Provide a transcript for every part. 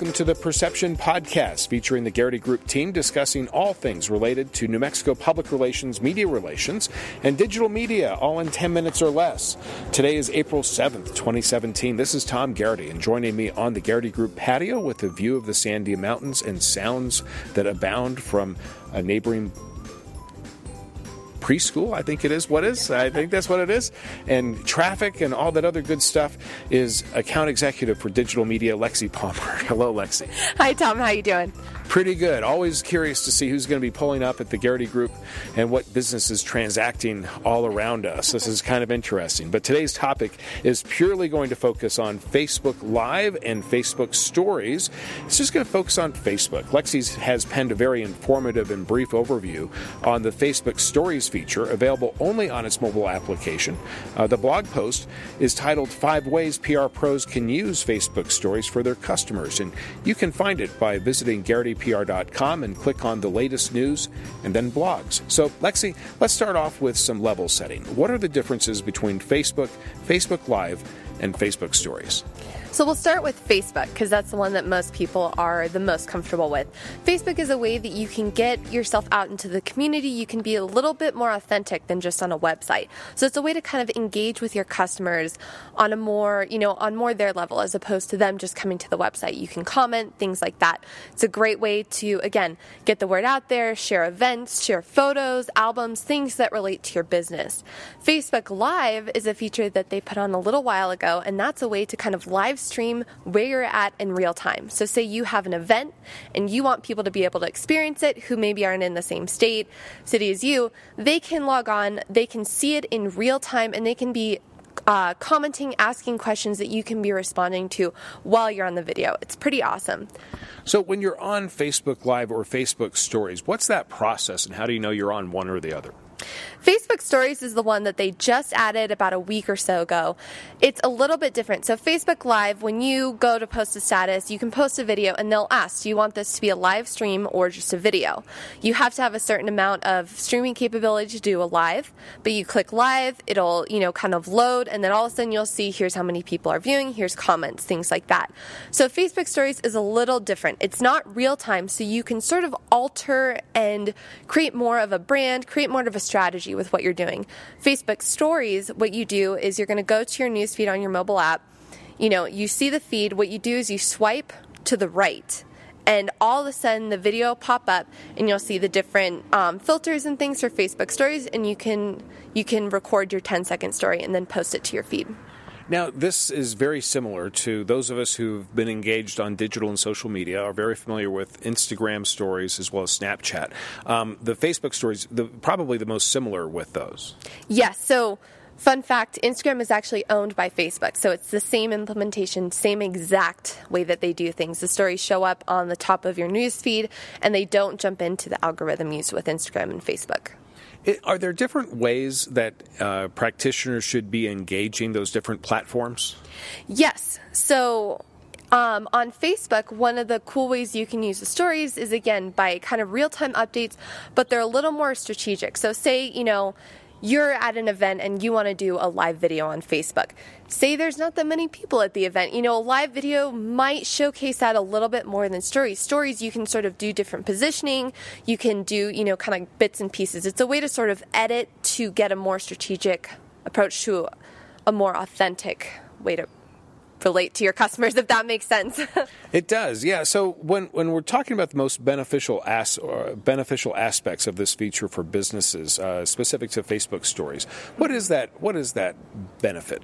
welcome to the Perception Podcast, featuring the Garrity Group team discussing all things related to New Mexico public relations, media relations, and digital media, all in 10 minutes or less. Today is April 7th, 2017. This is Tom Garrity, and joining me on the Garrity Group patio with a view of the Sandia Mountains and sounds that abound from a neighboring preschool, I think it is. What is? I think that's what it is. And traffic and all that other good stuff is account executive for digital media, Lexi Palmer. Hello, Lexi. Hi, Tom. How you doing? Pretty good. Always curious to see who's going to be pulling up at the Garrity Group and what business is transacting all around us. This is kind of interesting. But today's topic is purely going to focus on Facebook Live and Facebook Stories. It's just going to focus on Facebook. Lexi has penned a very informative and brief overview on the Facebook Stories feature, available only on its mobile application. The blog post is titled 5 Ways PR Pros Can Use Facebook Stories for Their Customers, and you can find it by visiting garritypr.com and click on the latest news and then blogs. So, Lexi, let's start off with some level setting. What are the differences between Facebook, Facebook Live, and Facebook Stories? So we'll start with Facebook, because that's the one that most people are the most comfortable with. Facebook is a way that you can get yourself out into the community. You can be a little bit more authentic than just on a website. So it's a way to kind of engage with your customers on a more, on more their level, as opposed to them just coming to the website. You can comment, things like that. It's a great way to, again, get the word out there, share events, share photos, albums, things that relate to your business. Facebook Live is a feature that they put on a little while ago, and that's a way to kind of live stream where you're at in real time. So say you have an event and you want people to be able to experience it who maybe aren't in the same city as you, they can log on, they can see it in real time, and they can be commenting, asking questions that you can be responding to while you're on the video. It's pretty awesome. So when you're on Facebook Live or Facebook Stories, what's that process and how do you know you're on one or the other? Facebook Stories is the one that they just added about a week or so ago. It's a little bit different. So Facebook Live, when you go to post a status, you can post a video and they'll ask, do you want this to be a live stream or just a video? You have to have a certain amount of streaming capability to do a live, but you click live, it'll, kind of load, and then all of a sudden you'll see here's how many people are viewing, here's comments, things like that. So Facebook Stories is a little different. It's not real time, so you can sort of alter and create more of a brand, create more of a strategy with what you're doing. Facebook Stories, what you do is you're going to go to your newsfeed on your mobile app. You see the feed. What you do is you swipe to the right, and all of a sudden the video will pop up, and you'll see the different filters and things for Facebook Stories, and you can record your 10-second story and then post it to your feed. Now, this is very similar to those of us who've been engaged on digital and social media, are very familiar with Instagram stories as well as Snapchat. The Facebook stories, probably the most similar with those. Yes. So, fun fact, Instagram is actually owned by Facebook. So it's the same implementation, same exact way that they do things. The stories show up on the top of your news feed, and they don't jump into the algorithm used with Instagram and Facebook. Are there different ways that practitioners should be engaging those different platforms? Yes. So on Facebook, one of the cool ways you can use the stories is, again, by kind of real-time updates, but they're a little more strategic. So say, you're at an event and you want to do a live video on Facebook. Say there's not that many people at the event. A live video might showcase that a little bit more than stories. Stories, you can sort of do different positioning. You can do, kind of bits and pieces. It's a way to sort of edit to get a more strategic approach to a more authentic way to relate to your customers, if that makes sense. It does, yeah. So when we're talking about the most beneficial aspects of this feature for businesses, specific to Facebook Stories, what is that benefit?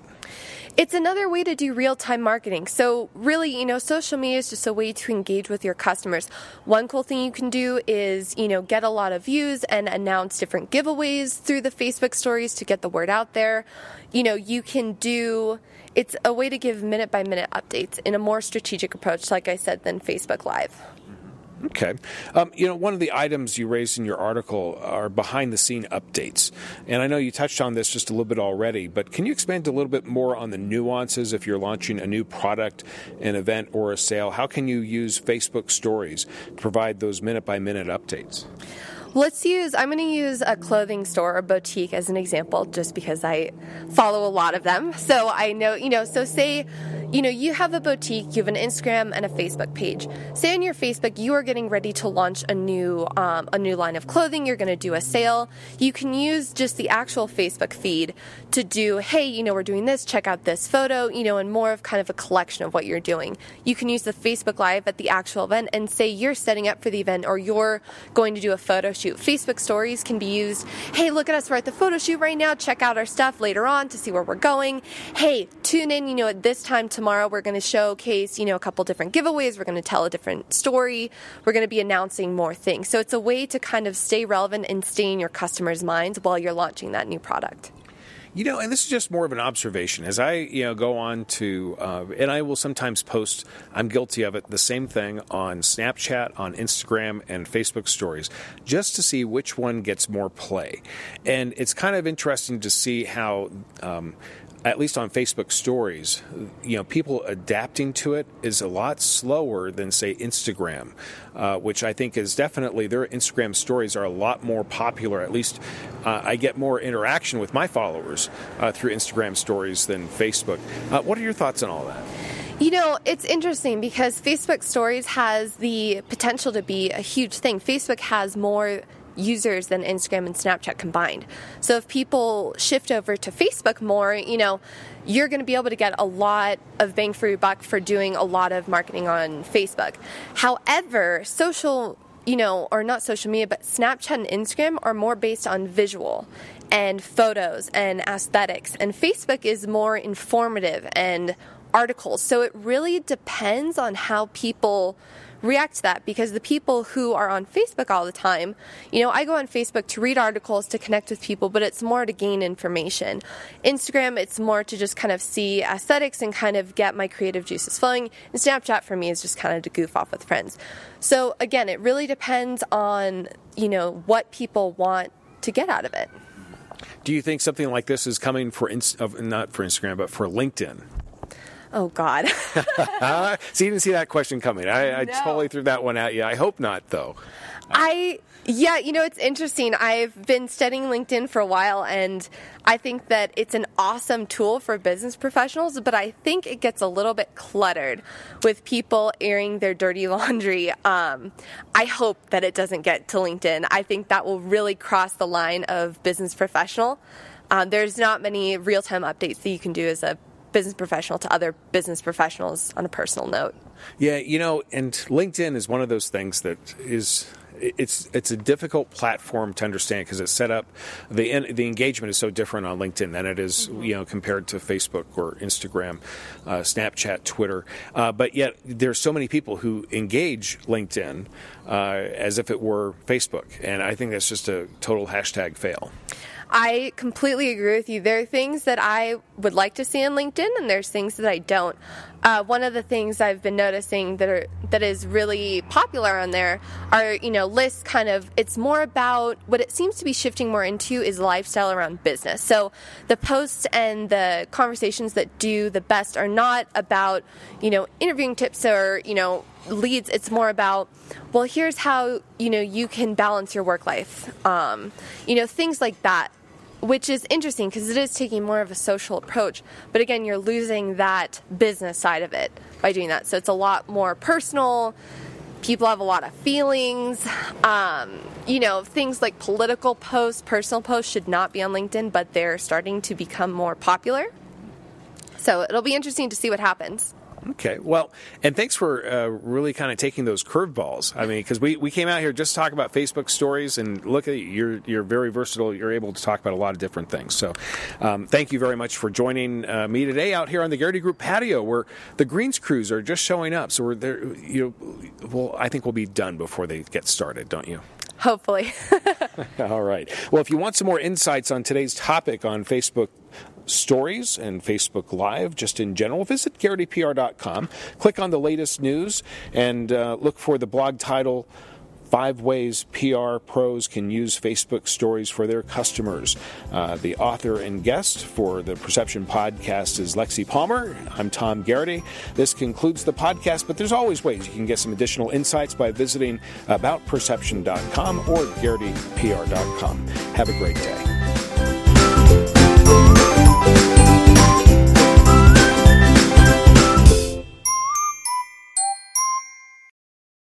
It's another way to do real-time marketing. So really, social media is just a way to engage with your customers. One cool thing you can do is, get a lot of views and announce different giveaways through the Facebook Stories to get the word out there. It's a way to give minute-by-minute updates in a more strategic approach, like I said, than Facebook Live. Okay. One of the items you raised in your article are behind-the-scene updates. And I know you touched on this just a little bit already, but can you expand a little bit more on the nuances if you're launching a new product, an event, or a sale? How can you use Facebook Stories to provide those minute-by-minute updates? I'm going to use a clothing store or boutique as an example, just because I follow a lot of them. So I know, so say you know, you have a boutique, you have an Instagram and a Facebook page. Say on your Facebook, you are getting ready to launch a new line of clothing. You're going to do a sale. You can use just the actual Facebook feed to do, hey, you know, we're doing this, check out this photo, you know, and more of kind of a collection of what you're doing. You can use the Facebook Live at the actual event and say you're setting up for the event or you're going to do a photo shoot. Facebook Stories can be used. Hey, look at us. We're at the photo shoot right now. Check out our stuff later on to see where we're going. Hey, tune in, you know, at this time tomorrow, we're going to showcase, you know, a couple different giveaways. We're going to tell a different story. We're going to be announcing more things. So it's a way to kind of stay relevant and stay in your customers' minds while you're launching that new product. You know, and this is just more of an observation. As I, you know, go on to, and I will sometimes post, I'm guilty of it, the same thing on Snapchat, on Instagram, and Facebook Stories, just to see which one gets more play. And it's kind of interesting to see how, at least on Facebook Stories, you know, people adapting to it is a lot slower than, say, Instagram, which I think is definitely, their Instagram stories are a lot more popular. At least I get more interaction with my followers through Instagram stories than Facebook. What are your thoughts on all that? You know, it's interesting because Facebook Stories has the potential to be a huge thing. Facebook has more users than Instagram and Snapchat combined. So if people shift over to Facebook more, you know, you're going to be able to get a lot of bang for your buck for doing a lot of marketing on Facebook. However, social, you know, or not social media, but Snapchat and Instagram are more based on visual and photos and aesthetics. And Facebook is more informative and articles. So it really depends on how people react to that, because the people who are on Facebook all the time, you know, I go on Facebook to read articles, to connect with people, but it's more to gain information. Instagram, it's more to just kind of see aesthetics and kind of get my creative juices flowing. And Snapchat for me is just kind of to goof off with friends. So again, it really depends on, you know, what people want to get out of it. Do you think something like this is coming for, not for Instagram, but for LinkedIn? Oh, God. So you didn't see that question coming. I totally threw that one at you. I hope not, though. Yeah, you know, it's interesting. I've been studying LinkedIn for a while, and I think that it's an awesome tool for business professionals, but I think it gets a little bit cluttered with people airing their dirty laundry. I hope that it doesn't get to LinkedIn. I think that will really cross the line of business professional. There's not many real-time updates that you can do as a business professional to other business professionals on a personal note. Yeah, you know, and LinkedIn is one of those things that is, it's a difficult platform to understand because it's set up, the engagement is so different on LinkedIn than it is, you know, compared to Facebook or Instagram, Snapchat, Twitter. But yet there's so many people who engage LinkedIn as if it were Facebook. And I think that's just a total hashtag fail. I completely agree with you. There are things that I would like to see on LinkedIn, and there's things that I don't. One of the things I've been noticing that is really popular on there are, you know, lists kind of, it's more about what it seems to be shifting more into is lifestyle around business. So the posts and the conversations that do the best are not about, you know, interviewing tips or, you know, leads. It's more about, well, here's how, you know, you can balance your work life, you know, things like that, which is interesting because it is taking more of a social approach. But again, you're losing that business side of it by doing that. So it's a lot more personal. People have a lot of feelings. You know, things like political posts, personal posts should not be on LinkedIn, but they're starting to become more popular. So it'll be interesting to see what happens. Okay. Well, and thanks for really kind of taking those curveballs. I mean, because we came out here just to talk about Facebook stories, and look at you, you're very versatile. You're able to talk about a lot of different things. So thank you very much for joining me today out here on the Garrity Group patio, where the Greens crews are just showing up. So we're there. You know, well, I think we'll be done before they get started, don't you? Hopefully. All right. Well, if you want some more insights on today's topic on Facebook Stories and Facebook Live, just in general, visit garritypr.com, click on the latest news, and look for the blog title, 5 Ways PR Pros Can Use Facebook Stories for Their Customers. The author and guest for the Perception Podcast is Lexi Palmer. I'm Tom Garrity. This concludes the podcast, but there's always ways you can get some additional insights by visiting aboutperception.com or garritypr.com. Have a great day.